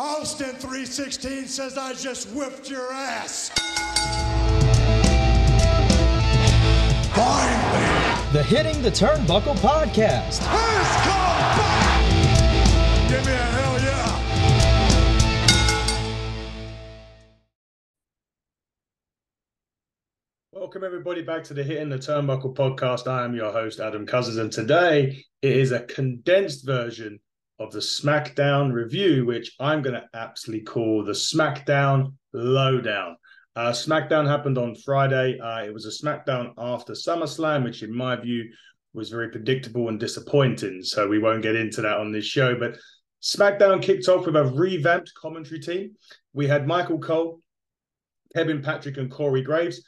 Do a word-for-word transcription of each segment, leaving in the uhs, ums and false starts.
Austin three sixteen says I just whipped your ass. Finally. The Hitting the Turnbuckle Podcast. Here's Cole back. Give me a hell yeah. Welcome everybody back to the Hitting the Turnbuckle Podcast. I am your host Adam Cousins, and today it is a condensed version of the Smackdown review, which I'm going to aptly call the Smackdown Lowdown. Uh, Smackdown happened on Friday. Uh, it was a Smackdown after SummerSlam, which in my view was very predictable and disappointing, so we won't get into that on this show. But Smackdown kicked off with a revamped commentary team. We had Michael Cole, Kevin Patrick, and Corey Graves.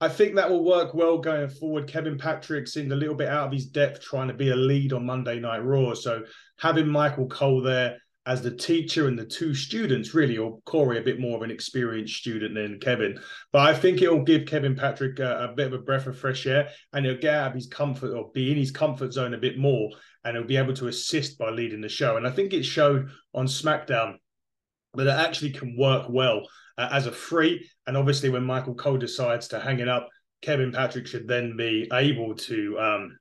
I think that will work well going forward. Kevin Patrick seemed a little bit out of his depth trying to be a lead on Monday Night Raw. So having Michael Cole there as the teacher and the two students, really, or Corey, a bit more of an experienced student than Kevin. But I think it'll give Kevin Patrick a, a bit of a breath of fresh air, and he'll get out of his comfort or be in his comfort zone a bit more, and he'll be able to assist by leading the show. And I think it showed on SmackDown that it actually can work well uh, as a free. And obviously when Michael Cole decides to hang it up, Kevin Patrick should then be able to um,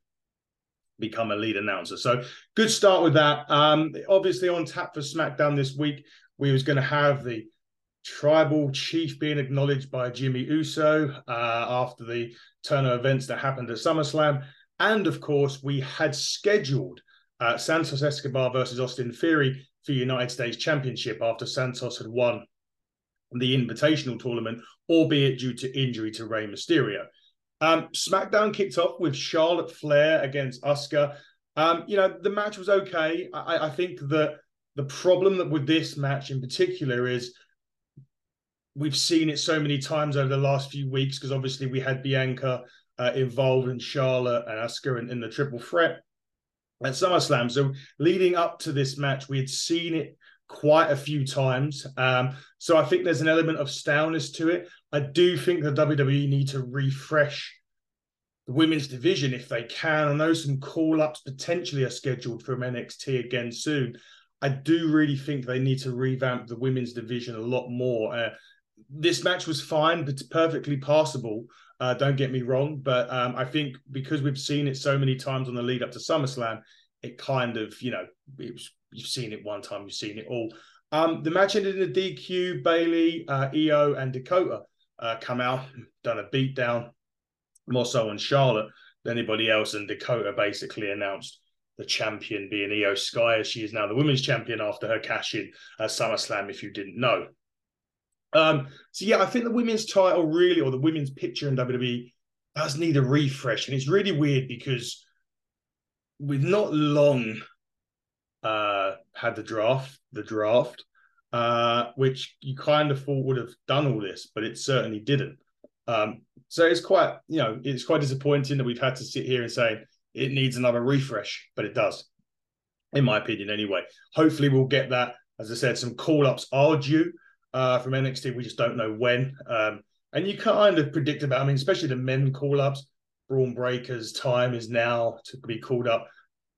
become a lead announcer. So good start with that. Um, obviously on tap for SmackDown this week, we was going to have the tribal chief being acknowledged by Jimmy Uso uh, after the turn of events that happened at SummerSlam. And of course, we had scheduled uh, Santos Escobar versus Austin Theory for United States Championship after Santos had won the Invitational Tournament, albeit due to injury to Rey Mysterio. Um, SmackDown kicked off with Charlotte Flair against Asuka. Um, you know, the match was okay. I, I think that the problem that with this match in particular is we've seen it so many times over the last few weeks, because obviously we had Bianca uh, involved in Charlotte and Asuka in, in the triple threat at SummerSlam. So leading up to this match, we had seen it quite a few times. Um, so I think there's an element of staleness to it. I do think the W W E need to refresh the women's division if they can. I know some call-ups potentially are scheduled from N X T again soon. I do really think they need to revamp the women's division a lot more. Uh, this match was fine, but perfectly passable. Uh, don't get me wrong, but um, I think because we've seen it so many times on the lead up to SummerSlam, it kind of, you know, it was, you've seen it one time, you've seen it all. Um, the match ended in a D Q. Bayley, uh, E O, and Dakota uh, come out, done a beatdown, more so on Charlotte than anybody else, and Dakota basically announced the champion being E O Sky, as she is now the women's champion after her cash-in at SummerSlam, if you didn't know. Um, so, yeah, I think the women's title really, or the women's picture in W W E, does need a refresh. And it's really weird because we've not long uh, had the draft, the draft, uh, which you kind of thought would have done all this, but it certainly didn't. Um, so it's quite, you know, it's quite disappointing that we've had to sit here and say it needs another refresh, but it does, in my opinion anyway. Hopefully we'll get that. As I said, some call-ups are due. Uh, from N X T, we just don't know when. Um, and you kind of predict about, I mean, especially the men call-ups, Braun Breaker's time is now to be called up.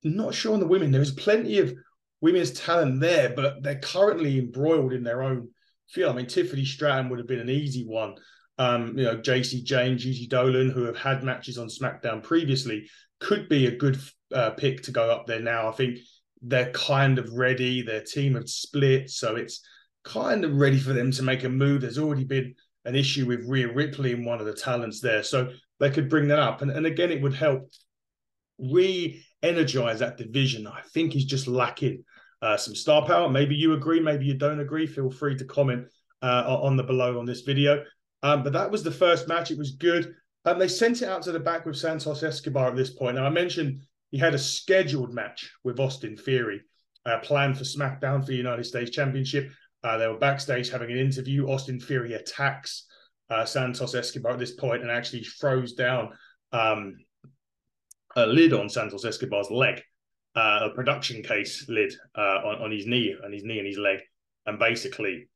Not sure on the women. There's plenty of women's talent there, but they're currently embroiled in their own field. I mean, Tiffany Stratton would have been an easy one. Um, you know, Jacy Jayne, Gigi Dolin, who have had matches on SmackDown previously, could be a good uh, pick to go up there now. I think they're kind of ready. Their team have split, so it's kind of ready for them to make a move. There's already been an issue with Rhea Ripley and one of the talents there, so they could bring that up. And, and again, it would help re-energize that division. I think is just lacking uh, some star power. Maybe you agree, maybe you don't agree. Feel free to comment uh, on the below on this video. Um, but that was the first match. It was good. Um, they sent it out to the back with Santos Escobar at this point. Now, I mentioned he had a scheduled match with Austin Theory, uh, planned for SmackDown for the United States Championship. Uh, they were backstage having an interview. Austin Theory attacks uh, Santos Escobar at this point and actually throws down um, a lid on Santos Escobar's leg, uh, a production case lid uh, on, on his knee, on his knee and his leg. And basically,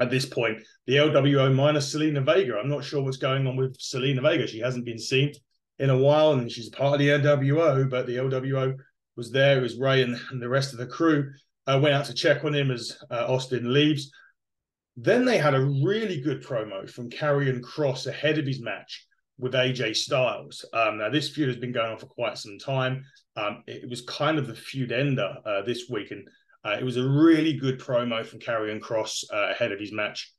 at this point, the L W O minus Zelina Vega. I'm not sure what's going on with Zelina Vega. She hasn't been seen in a while, and she's part of the L W O, but the L W O was there. It was Ray and, and the rest of the crew. uh, went out to check on him as uh, Austin leaves. Then they had a really good promo from Karrion Kross ahead of his match with A J Styles. Um, now, this feud has been going on for quite some time. Um, it, it was kind of the feud ender uh, this week, and uh, it was a really good promo from Karrion Kross uh, ahead of his match.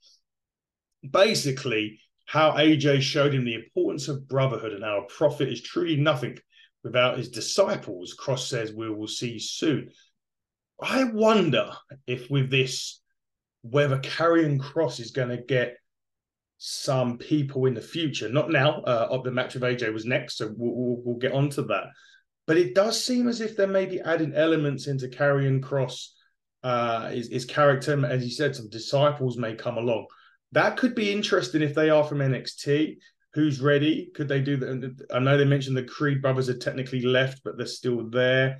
Basically, how A J showed him the importance of brotherhood and how a prophet is truly nothing without his disciples. Kross says, we will see soon. I wonder if with this, whether Karrion Kross is going to get some people in the future. Not now. Uh, the match with A J was next, so we'll, we'll, we'll get on to that. But it does seem as if they're maybe adding elements into Karrion Kross, uh, his, his character. As you said, some disciples may come along. That could be interesting if they are from N X T. Who's ready? Could they do that? I know they mentioned the Creed brothers are technically left, but they're still there.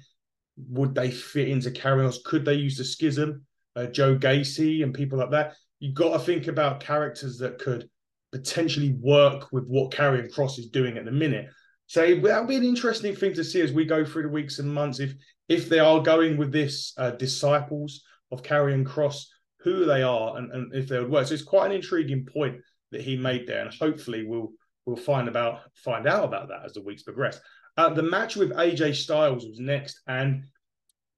Would they fit into Karrion Kross? Could they use the Schism? Uh, Joe Gacy and people like that. You've got to think about characters that could potentially work with what Karrion Kross is doing at the minute. So that'll be an interesting thing to see as we go through the weeks and months. If if they are going with this uh, disciples of Karrion Kross, who they are and, and if they would work. So it's quite an intriguing point that he made there, and hopefully we'll we'll find about find out about that as the weeks progress. Uh, the match with A J Styles was next, and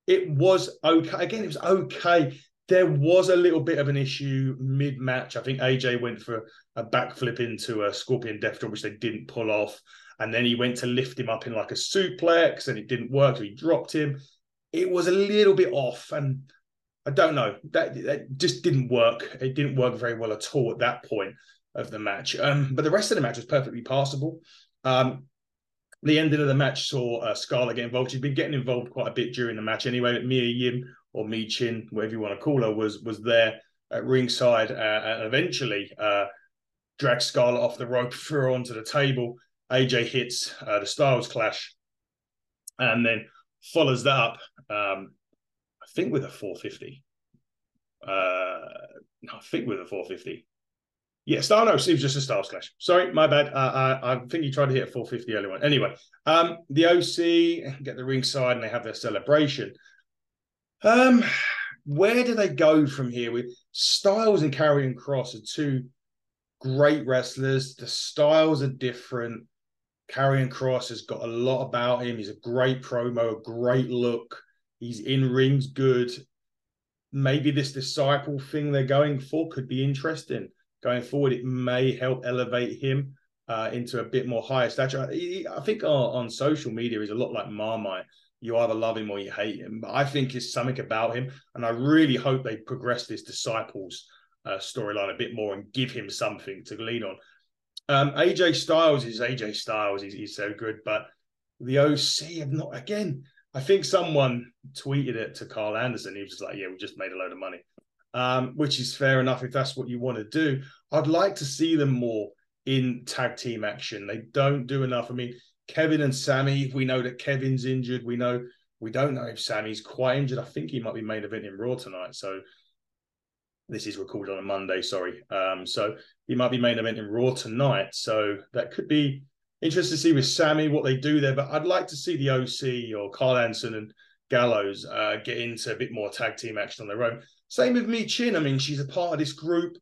it was okay. Again, it was okay. There was a little bit of an issue mid-match. I think A J went for a backflip into a Scorpion Deathdraw, which they didn't pull off. And then he went to lift him up in like a suplex, and it didn't work. So he dropped him. It was a little bit off, and I don't know. That, that just didn't work. It didn't work very well at all at that point of the match. Um, but the rest of the match was perfectly passable. Um, the ending of the match saw uh, Scarlett get involved. She'd been getting involved quite a bit during the match anyway. But Mia Yim, or Michin, whatever you want to call her, was was there at ringside, uh, and eventually uh, dragged Scarlett off the rope, threw her onto the table. A J hits uh, the Styles Clash, and then follows that up, um, I think with a four fifty. Uh, no, I think with a four fifty. Yeah, Star, no, it was just a Styles Clash. Sorry, my bad. Uh, I, I think he tried to hit a four fifty earlier on. Anyway, um, the O C get the ringside and they have their celebration. Um, where do they go from here? With Styles and Karrion Kross are two great wrestlers. The styles are different. Karrion Kross has got a lot about him. He's a great promo, a great look. He's in rings good. Maybe this disciple thing they're going for could be interesting. Going forward, it may help elevate him uh, into a bit more higher stature. I think on, on social media, he's a lot like Marmite. You either love him or you hate him. But I think it's something about him. And I really hope they progress this Disciples uh, storyline a bit more and give him something to lean on. Um, A J Styles is A J Styles. He's, he's so good. But the O C have not, again, I think someone tweeted it to Karl Anderson. He was just like, yeah, we just made a load of money. Um, which is fair enough if that's what you want to do. I'd like to see them more in tag team action. They don't do enough. I mean, Kevin and Sammy, we know that Kevin's injured. We know we don't know if Sammy's quite injured. I think he might be main eventing Raw tonight. So this is recorded on a Monday, sorry. Um, so he might be main eventing Raw tonight. So that could be interesting to see with Sammy what they do there. But I'd like to see the O C or Karl Anderson and Gallows uh, get into a bit more tag team action on their own. Same with Michin. I mean, she's a part of this group,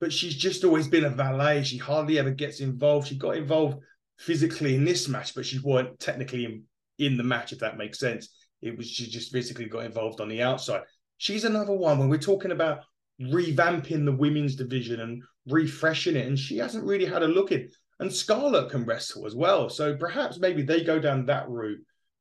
but she's just always been a valet. She hardly ever gets involved. She got involved physically in this match, but she weren't technically in, in the match, if that makes sense. It was she just physically got involved on the outside. She's another one when we're talking about revamping the women's division and refreshing it, and she hasn't really had a look in. And Scarlett can wrestle as well. So perhaps maybe they go down that route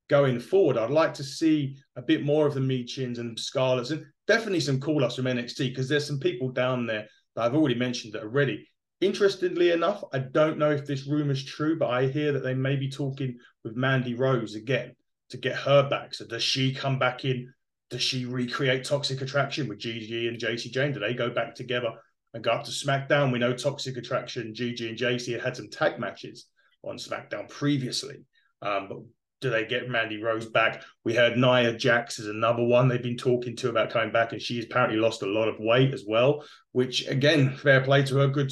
going forward. I'd like to see a bit more of the Michins and Scarletts, and definitely some call-ups from N X T, because there's some people down there that I've already mentioned that are ready. Interestingly enough, I don't know if this rumor is true, but I hear that they may be talking with Mandy Rose again to get her back. So does she come back in? Does she recreate Toxic Attraction with Gigi and Jacy Jayne? Do they go back together and go up to SmackDown? We know Toxic Attraction, Gigi and Jacy had had some tag matches on SmackDown previously, um, but do they get Mandy Rose back? We heard Nia Jax is another one they've been talking to about coming back, and she's apparently lost a lot of weight as well, which, again, fair play to her. Good,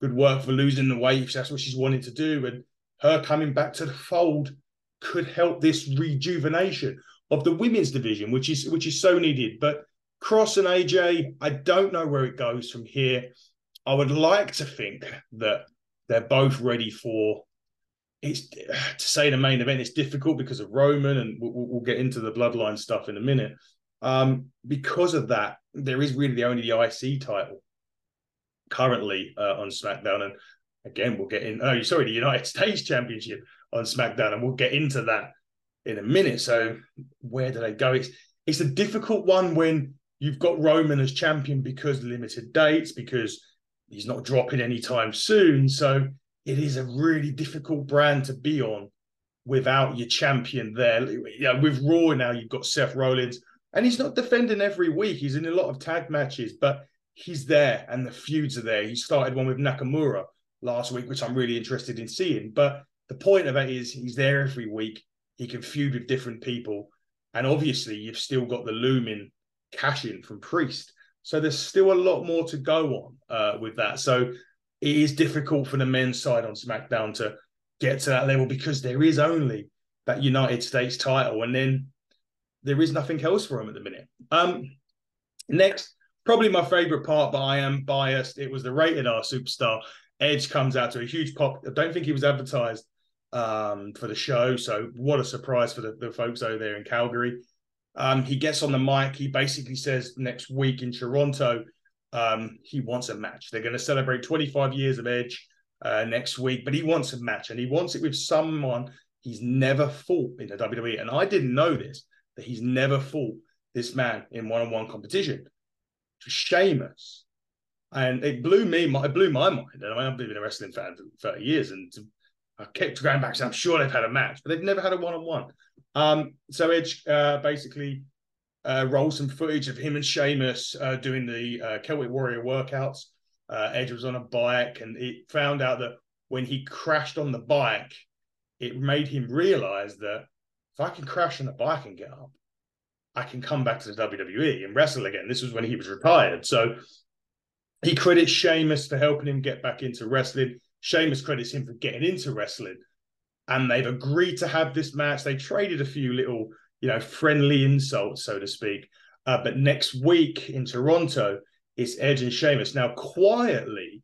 good work for losing the weight if that's what she's wanted to do. And her coming back to the fold could help this rejuvenation. of the women's division, which is which is so needed. But Kross and A J, I don't know where it goes from here. I would like to think that they're both ready for, it's to say the main event, it's difficult because of Roman, and we'll, we'll get into the bloodline stuff in a minute. Um, because of that, there is really only the I C title currently uh, on SmackDown. And again, we'll get in, oh, sorry, the United States Championship on SmackDown, and we'll get into that in a minute. So where do they go? It's, it's a difficult one when you've got Roman as champion because limited dates, because he's not dropping anytime soon. So it is a really difficult brand to be on without your champion there. You know, with Raw now, you've got Seth Rollins, and he's not defending every week. He's in a lot of tag matches, but he's there and the feuds are there. He started one with Nakamura last week, which I'm really interested in seeing. But the point of it is he's there every week. He can feud with different people. And obviously, you've still got the looming cash-in from Priest. So there's still a lot more to go on uh, with that. So it is difficult for the men's side on SmackDown to get to that level because there is only that United States title. And then there is nothing else for them at the minute. Um, next, probably my favourite part, but I am biased. It was the Rated R Superstar. Edge comes out to a huge pop. I don't think he was advertised um, for the show. So what a surprise for the, the folks over there in Calgary. Um, he gets on the mic. He basically says next week in Toronto, um, he wants a match. They're going to celebrate twenty-five years of Edge uh, next week, but he wants a match, and he wants it with someone he's never fought in the W W E. And I didn't know this, that he's never fought this man in one-on-one competition, Sheamus. And it blew me, it blew my mind. And I mean, I've been a wrestling fan for thirty years, and I kept going back, so I'm sure they've had a match, but they've never had a one-on-one. Um, so Edge uh, basically uh, rolled some footage of him and Sheamus uh, doing the uh, Celtic Warrior workouts. Uh, Edge was on a bike, and it found out that when he crashed on the bike, it made him realize that if I can crash on a bike and get up, I can come back to the W W E and wrestle again. This was when he was retired. So he credits Sheamus for helping him get back into wrestling. Sheamus credits him for getting into wrestling. And they've agreed to have this match. They traded a few little, you know, friendly insults, so to speak. Uh, but next week in Toronto, it's Edge and Sheamus. Now, quietly,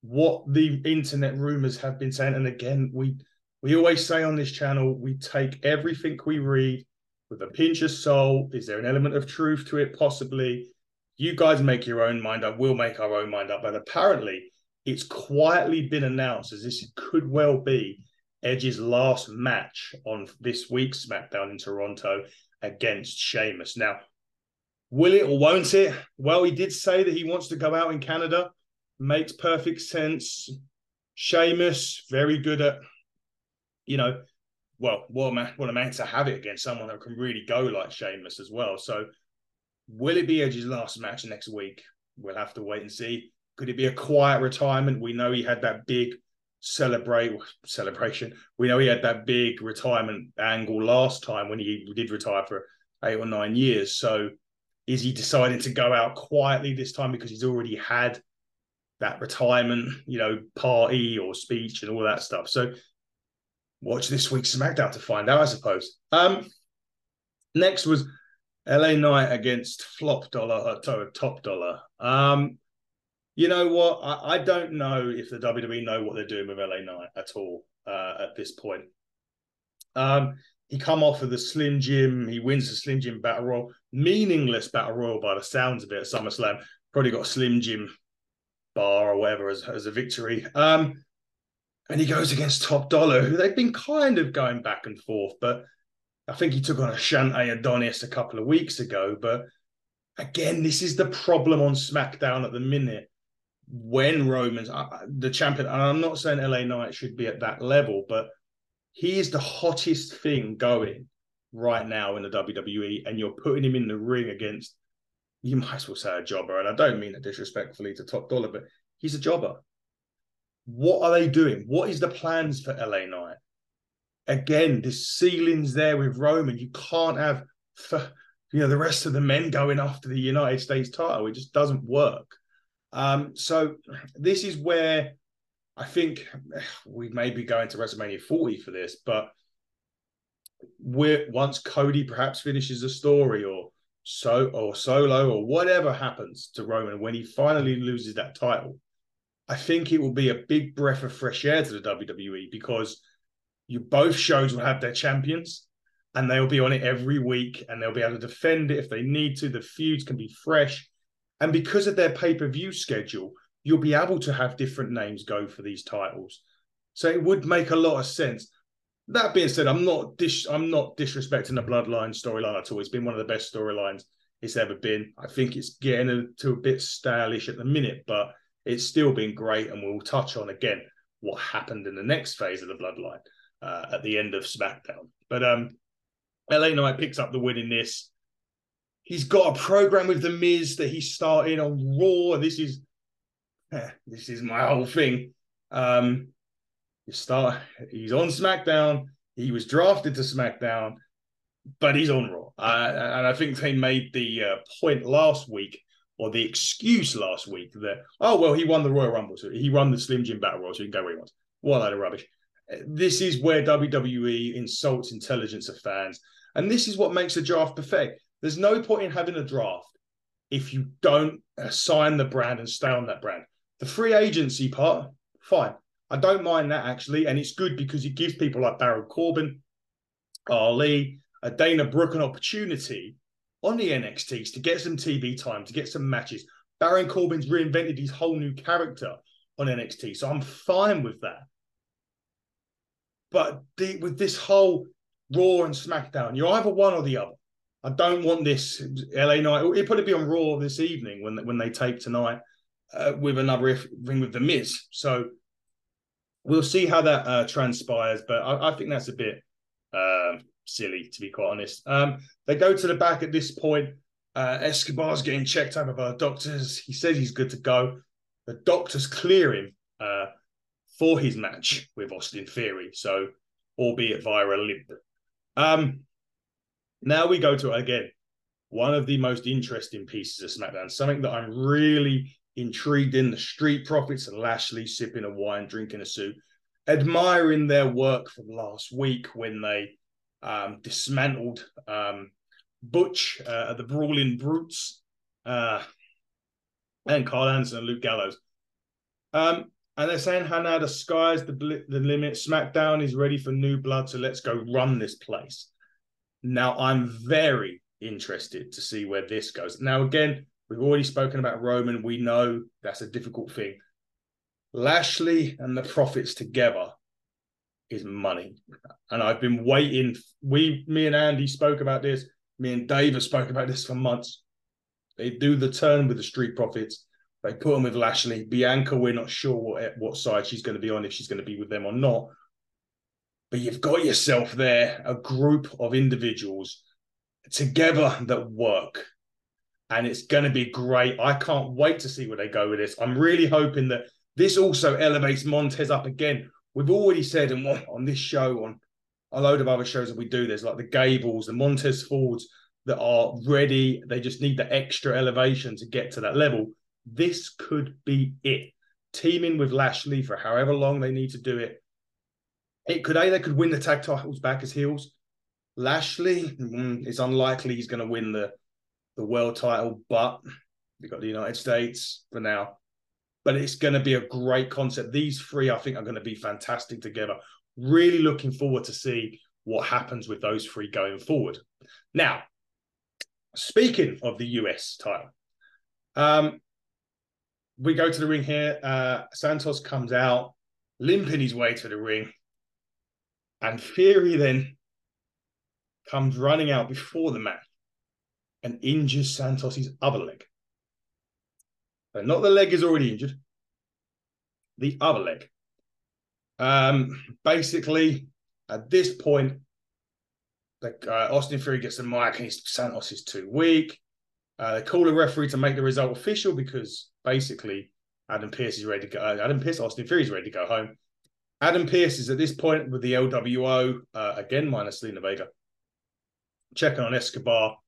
what the internet rumors have been saying, and again, we we always say on this channel, we take everything we read with a pinch of salt. Is there an element of truth to it? Possibly. You guys make your own mind up. We'll make our own mind up. But apparently, it's quietly been announced as this could well be Edge's last match on this week's SmackDown in Toronto against Sheamus. Now, will it or won't it? Well, he did say that he wants to go out in Canada. Makes perfect sense. Sheamus, very good at, you know, well, what a man, what a man to have it against someone that can really go like Sheamus as well. So will it be Edge's last match next week? We'll have to wait and see. Could it be a quiet retirement? We know he had that big celebrate celebration. We know he had that big retirement angle last time when he did retire for eight or nine years. So is he deciding to go out quietly this time because he's already had that retirement, you know, party or speech and all that stuff? So watch this week's SmackDown to find out, I suppose. Um, next was L A Knight against Flop Dollar, uh, Top Dollar. Um, you know what? I, I don't know if the W W E know what they're doing with L A Knight at all uh, at this point. Um, he come off of the Slim Jim. He wins the Slim Jim Battle Royal. Meaningless Battle Royal by the sounds of it at SummerSlam. Probably got a Slim Jim bar or whatever as, as a victory. Um, and he goes against Top Dollar, who they've been kind of going back and forth, but I think he took on Ashante Adonis a couple of weeks ago. But again, this is the problem on SmackDown at the minute. When Roman's uh, the champion, and I'm not saying L A Knight should be at that level, but he is the hottest thing going right now in the W W E, and you're putting him in the ring against, you might as well say a jobber, and I don't mean it disrespectfully to Top Dollar, but he's a jobber. What are they doing? What is the plans for L A Knight? Again, the ceiling's there with Roman. You can't have, you know, the rest of the men going after the United States title. It just doesn't work. Um, so this is where I think we may be going to WrestleMania forty for this, but we're, once Cody perhaps finishes the story or so or solo or whatever happens to Roman when he finally loses that title, I think it will be a big breath of fresh air to the W W E, because you both shows will have their champions and they'll be on it every week and they'll be able to defend it if they need to. The feuds can be fresh. And because of their pay-per-view schedule, you'll be able to have different names go for these titles. So it would make a lot of sense. That being said, I'm not dis- I'm not disrespecting the Bloodline storyline at all. It's been one of the best storylines it's ever been. I think it's getting a, to a bit stylish at the minute, but it's still been great. And we'll touch on, again, what happened in the next phase of the Bloodline uh, at the end of SmackDown. But um, L A Knight picks up the win in this. He's got a program with The Miz that he started on Raw. This is... This is my whole thing. Um, you start. He's on SmackDown. He was drafted to SmackDown, but he's on Raw. Uh, and I think they made the uh, point last week, or the excuse last week, that, oh, well, he won the Royal Rumble. So he won the Slim Jim Battle Royal, so he can go where he wants. What a load of rubbish. This is where W W E insults intelligence of fans. And this is what makes a draft perfect. There's no point in having a draft if you don't assign the brand and stay on that brand. The free agency part, fine. I don't mind that, actually, and it's good because it gives people like Baron Corbin, Ali, a Dana Brooke an opportunity on the N X Ts to get some T V time, to get some matches. Baron Corbin's reinvented his whole new character on N X T, so I'm fine with that. But the, with this whole Raw and SmackDown, you're either one or the other. I don't want this L A Knight. It'll probably be on Raw this evening when, when they tape tonight. Uh, with another ring with The Miz. So we'll see how that uh, transpires, but I, I think that's a bit uh, silly, to be quite honest. Um, they go to the back at this point. Uh, Escobar's getting checked over by the doctors. He says he's good to go. The doctors clear him uh, for his match with Austin Theory, so albeit via a limp. Um, now we go to, again, one of the most interesting pieces of SmackDown, something that I'm really... intrigued in, the Street Profits and Lashley sipping a wine, drinking a soup, admiring their work from last week when they um, dismantled um, Butch, uh, the Brawling Brutes, uh, and Karl Anderson and Luke Gallows. Um, and they're saying, how now the sky's the, bl- the limit. SmackDown is ready for new blood, so let's go run this place. Now, I'm very interested to see where this goes. Now, again, we've already spoken about Roman. We know that's a difficult thing. Lashley and the Profits together is money. And I've been waiting. We, me and Andy spoke about this. Me and Dave have spoken about this for months. They do the turn with the Street Profits. They put them with Lashley. Bianca, we're not sure what, what side she's going to be on, if she's going to be with them or not. But you've got yourself there, a group of individuals together that work. And it's going to be great. I can't wait to see where they go with this. I'm really hoping that this also elevates Montez up again. We've already said, and on this show, on a load of other shows that we do, there's like the Gables, the Montez Fords that are ready. They just need the extra elevation to get to that level. This could be it. Teaming with Lashley for however long they need to do it. It could, A, they could win the tag titles back as heels. Lashley, mm, it's unlikely he's going to win the the world title, but we've got the United States for now. But it's going to be a great concept. These three, I think, are going to be fantastic together. Really looking forward to see what happens with those three going forward. Now, speaking of the U S title, um, we go to the ring here. Uh, Santos comes out, limping his way to the ring. And Theory then comes running out before the match and injures Santos' other leg. So not the leg is already injured, the other leg. Um, basically, at this point, like uh, Austin Theory gets the mic and he's, Santos is too weak. Uh, they call a referee to make the result official because basically Adam Pierce is ready to go. Uh, Adam Pierce, Austin Theory is ready to go home. Adam Pierce is at this point with the L W O, uh, again minus Zelina Vega, checking on Escobar,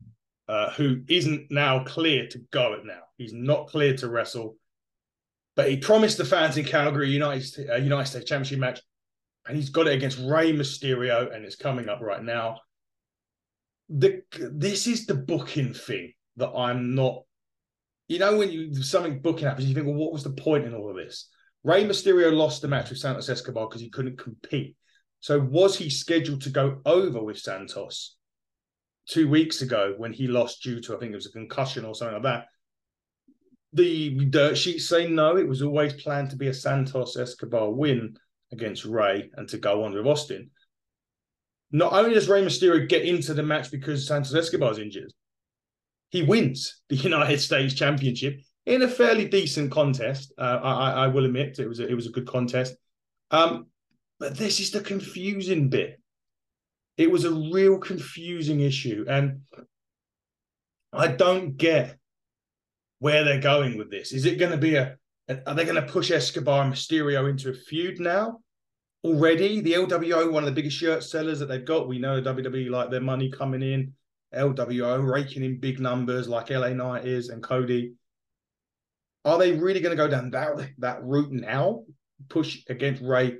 Uh, who isn't now clear to go at now. He's not clear to wrestle. But he promised the fans in Calgary United, uh, United States Championship match. and he's got it against Rey Mysterio, and it's coming up right now. The, this is the booking thing that I'm not... You know when you something booking happens, you think, well, what was the point in all of this? Rey Mysterio lost the match with Santos Escobar because he couldn't compete. So was he scheduled to go over with Santos two weeks ago when he lost due to, I think it was a concussion or something like that? The dirt sheets say no, it was always planned to be a Santos Escobar win against Rey and to go on with Austin. Not only does Rey Mysterio get into the match because Santos Escobar is injured, he wins the United States Championship in a fairly decent contest. Uh, I, I will admit it was a, it was a good contest. Um, but this is the confusing bit. It was a real confusing issue, and I don't get where they're going with this. Is it going to be a, a are they going to push Escobar and Mysterio into a feud now? Already, the L W O, one of the biggest shirt sellers that they've got. We know W W E like their money coming in. L W O raking in big numbers like L A Knight is and Cody. Are they really going to go down that, that route now? Push against Rey.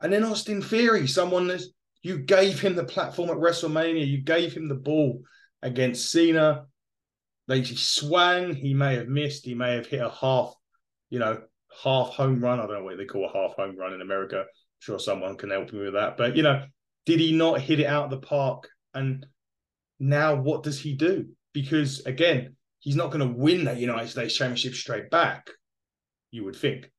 And then Austin Theory, someone that you gave him the platform at WrestleMania. You gave him the ball against Cena. They just swang. He may have missed. He may have hit a half, you know, half home run. I don't know what they call a half home run in America. I'm sure someone can help me with that. But, you know, did he not hit it out of the park? And now what does he do? Because, again, he's not going to win the United States Championship straight back, you would think.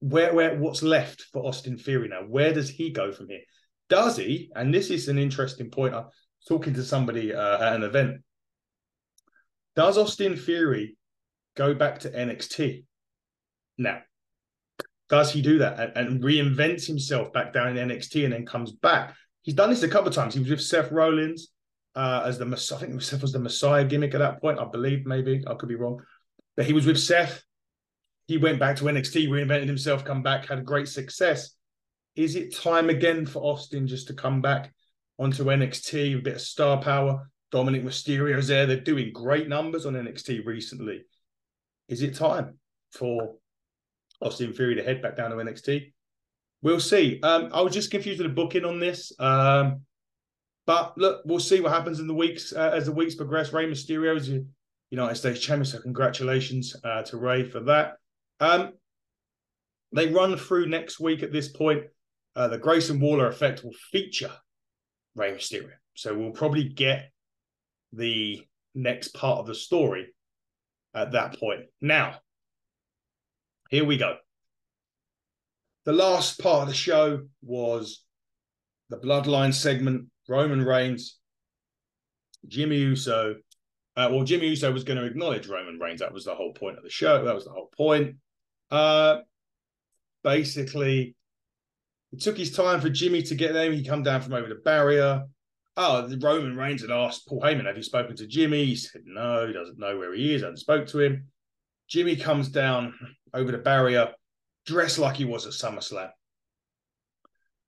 Where, where, what's left for Austin Theory now? Where does he go from here? Does he? And this is an interesting point. I'm talking to somebody uh, at an event. Does Austin Theory go back to N X T now? Does he do that and, and reinvents himself back down in N X T and then comes back? He's done this a couple of times. He was with Seth Rollins uh, as the Messiah. I think Seth was the Messiah gimmick at that point, I believe, maybe. I could be wrong. But he was with Seth. He went back to N X T, reinvented himself, come back, had a great success. Is it time again for Austin just to come back onto N X T, a bit of star power? Dominic Mysterio's there. They're doing great numbers on N X T recently. Is it time for Austin Theory to head back down to N X T? We'll see. Um, I was just confused with the booking on this. Um, but look, we'll see what happens in the weeks uh, as the weeks progress. Rey Mysterio is the United States champion, so congratulations uh, to Rey for that. Um, they run through next week at this point. Uh, the Grayson Waller effect will feature Rey Mysterio. So we'll probably get the next part of the story at that point. Now, here we go. The last part of the show was the Bloodline segment, Roman Reigns, Jimmy Uso. Uh, well, Jimmy Uso was going to acknowledge Roman Reigns. That was the whole point of the show. That was the whole point. Uh, basically, it took his time for Jimmy to get there. He come down from over the barrier. Oh, Roman Reigns had asked Paul Heyman, have you spoken to Jimmy? He said, no, he doesn't know where he is. I hadn't spoke to him. Jimmy comes down over the barrier, dressed like he was at SummerSlam.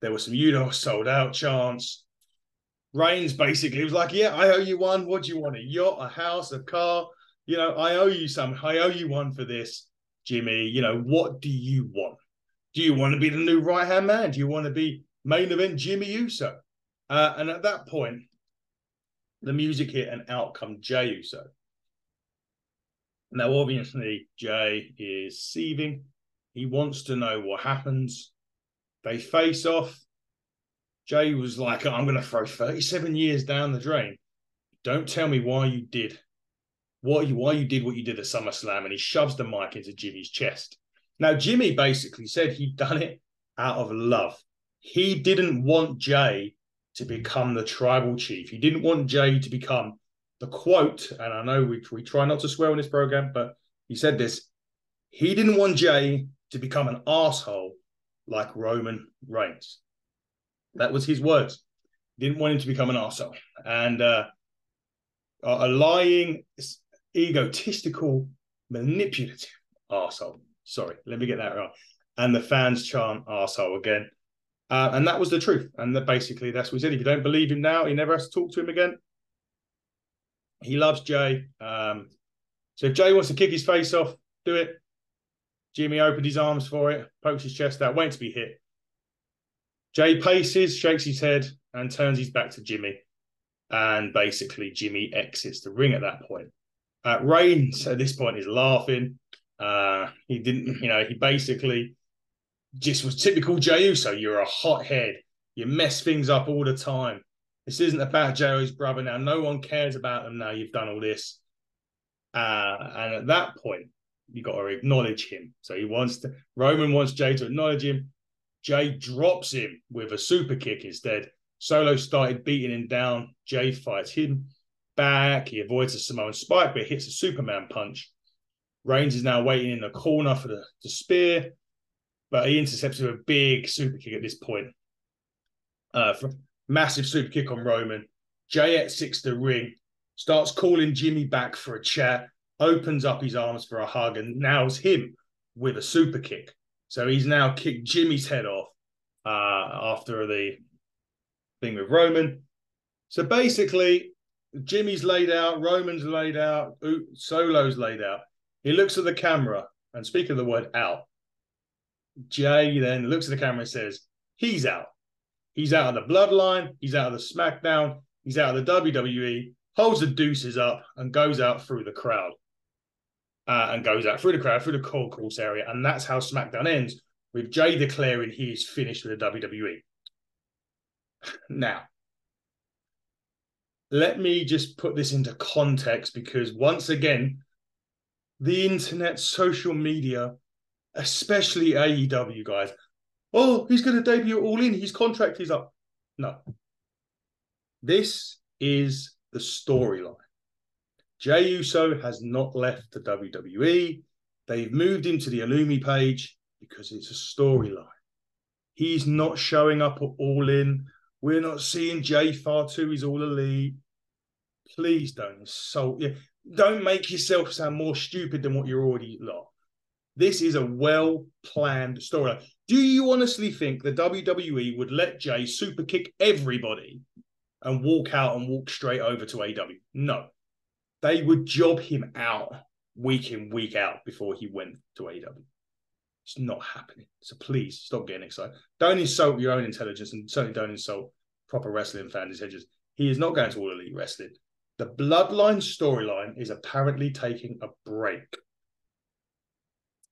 There were some, you know, sold out chants. Reigns basically was like, yeah, I owe you one. What do you want? A yacht, a house, a car? You know, I owe you some. I owe you one for this, Jimmy. You know, what do you want? Do you want to be the new right-hand man? Do you want to be main event Jimmy Uso? Uh, and at that point, the music hit and out come Jey Uso. Now, obviously, Jey is seething. He wants to know what happens. They face off. Jey was like, I'm going to throw thirty-seven years down the drain. Don't tell me why you did. Why you, why you did what you did at SummerSlam. And he shoves the mic into Jimmy's chest. Now, Jimmy basically said he'd done it out of love. He didn't want Jey to become the tribal chief. He didn't want Jey to become the quote, and I know we, we try not to swear on this program, but he said this, he didn't want Jey to become an asshole like Roman Reigns. That was his words. Didn't want him to become an asshole. And uh, a lying, egotistical, manipulative asshole. Sorry, let me get that right. And the fans chant asshole again. Uh, and that was the truth. And that basically, that's what he said. If you don't believe him now, he never has to talk to him again. He loves Jey. Um, so if Jey wants to kick his face off, do it. Jimmy opened his arms for it, pokes his chest out, waiting to be hit. Jey paces, shakes his head, and turns his back to Jimmy. And basically, Jimmy exits the ring at that point. Uh, Reigns, at this point, is laughing. Uh, he didn't, you know, he basically just was typical Jey Uso. You're a hothead. You mess things up all the time. This isn't about Jey Uso's brother now. No one cares about them now. You've done all this. Uh, and at that point, you got to acknowledge him. So he wants to, Roman wants Jey to acknowledge him. Jey drops him with a super kick instead. Solo started beating him down. Jey fights him back. He avoids a Samoan spike, but hits a Superman punch. Reigns is now waiting in the corner for the, the spear, but he intercepts with a big super kick at this point. Uh, massive super kick on Roman. Jey exits the ring, starts calling Jimmy back for a chat, opens up his arms for a hug, and nails him with a super kick. So he's now kicked Jimmy's head off uh, after the thing with Roman. So basically, Jimmy's laid out, Roman's laid out, Solo's laid out. He looks at the camera, and speak of the word out, Jey then looks at the camera and says, he's out. He's out of the Bloodline. He's out of the SmackDown. He's out of the W W E. Holds the deuces up and goes out through the crowd. Uh, and goes out through the crowd, through the call course area. And that's how SmackDown ends, with Jey declaring he is finished with the W W E. Now, let me just put this into context, because once again, the internet, social media, especially A E W guys, oh, he's going to debut All In. His contract is up. No. This is the storyline. Jey Uso has not left the W W E. They've moved him to the Illumi page because it's a storyline. He's not showing up at All In. We're not seeing Jey far too. He's All Elite. Please don't insult. Yeah, don't make yourself sound more stupid than what you're already lot. This is a well-planned storyline. Do you honestly think the W W E would let Jey superkick everybody and walk out and walk straight over to A E W? No. They would job him out week in, week out before he went to A E W. It's not happening. So please stop getting excited. Don't insult your own intelligence, and certainly don't insult proper wrestling fans' intelligence. He is not going to All Elite Wrestling. The Bloodline storyline is apparently taking a break.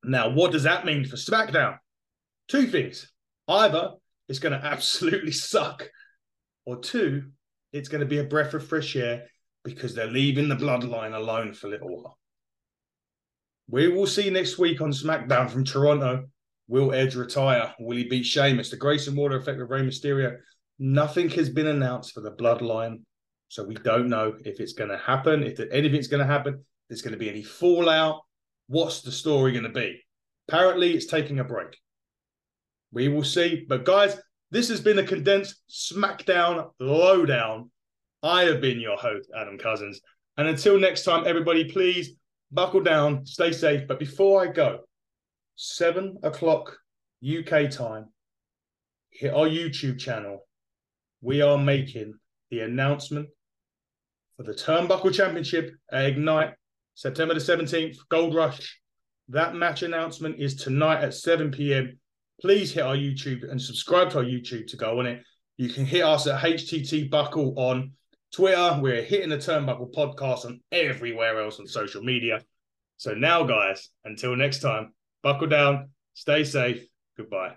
Now, what does that mean for SmackDown? Two things. Either it's going to absolutely suck, or two, it's going to be a breath of fresh air because they're leaving the Bloodline alone for a little while. We will see next week on SmackDown from Toronto. Will Edge retire? Will he beat Sheamus? The Grayson Waller effect with Rey Mysterio. Nothing has been announced for the Bloodline, so we don't know if it's going to happen, if anything's going to happen, if there's going to be any fallout. What's the story going to be? Apparently, it's taking a break. We will see. But guys, this has been a condensed SmackDown Lowdown. I have been your host, Adam Cousins. And until next time, everybody, please buckle down, stay safe. But before I go, seven o'clock U K time, hit our YouTube channel. We are making the announcement for the Turnbuckle Championship at Ignite, September the seventeenth, Gold Rush. That match announcement is tonight at seven p m Please hit our YouTube and subscribe to our YouTube to go on it. You can hit us at H T T Buckle on Twitter. We're hitting the Turnbuckle Podcast on everywhere else on social media. So now, guys, until next time, buckle down, stay safe. Goodbye.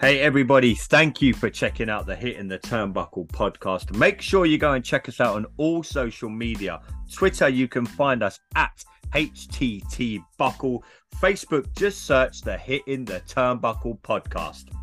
Hey everybody, thank you for checking out the Hitting the Turnbuckle podcast. Make sure you go and check us out on all social media. Twitter, you can find us at H T T Buckle. Facebook, just search the Hitting the Turnbuckle podcast.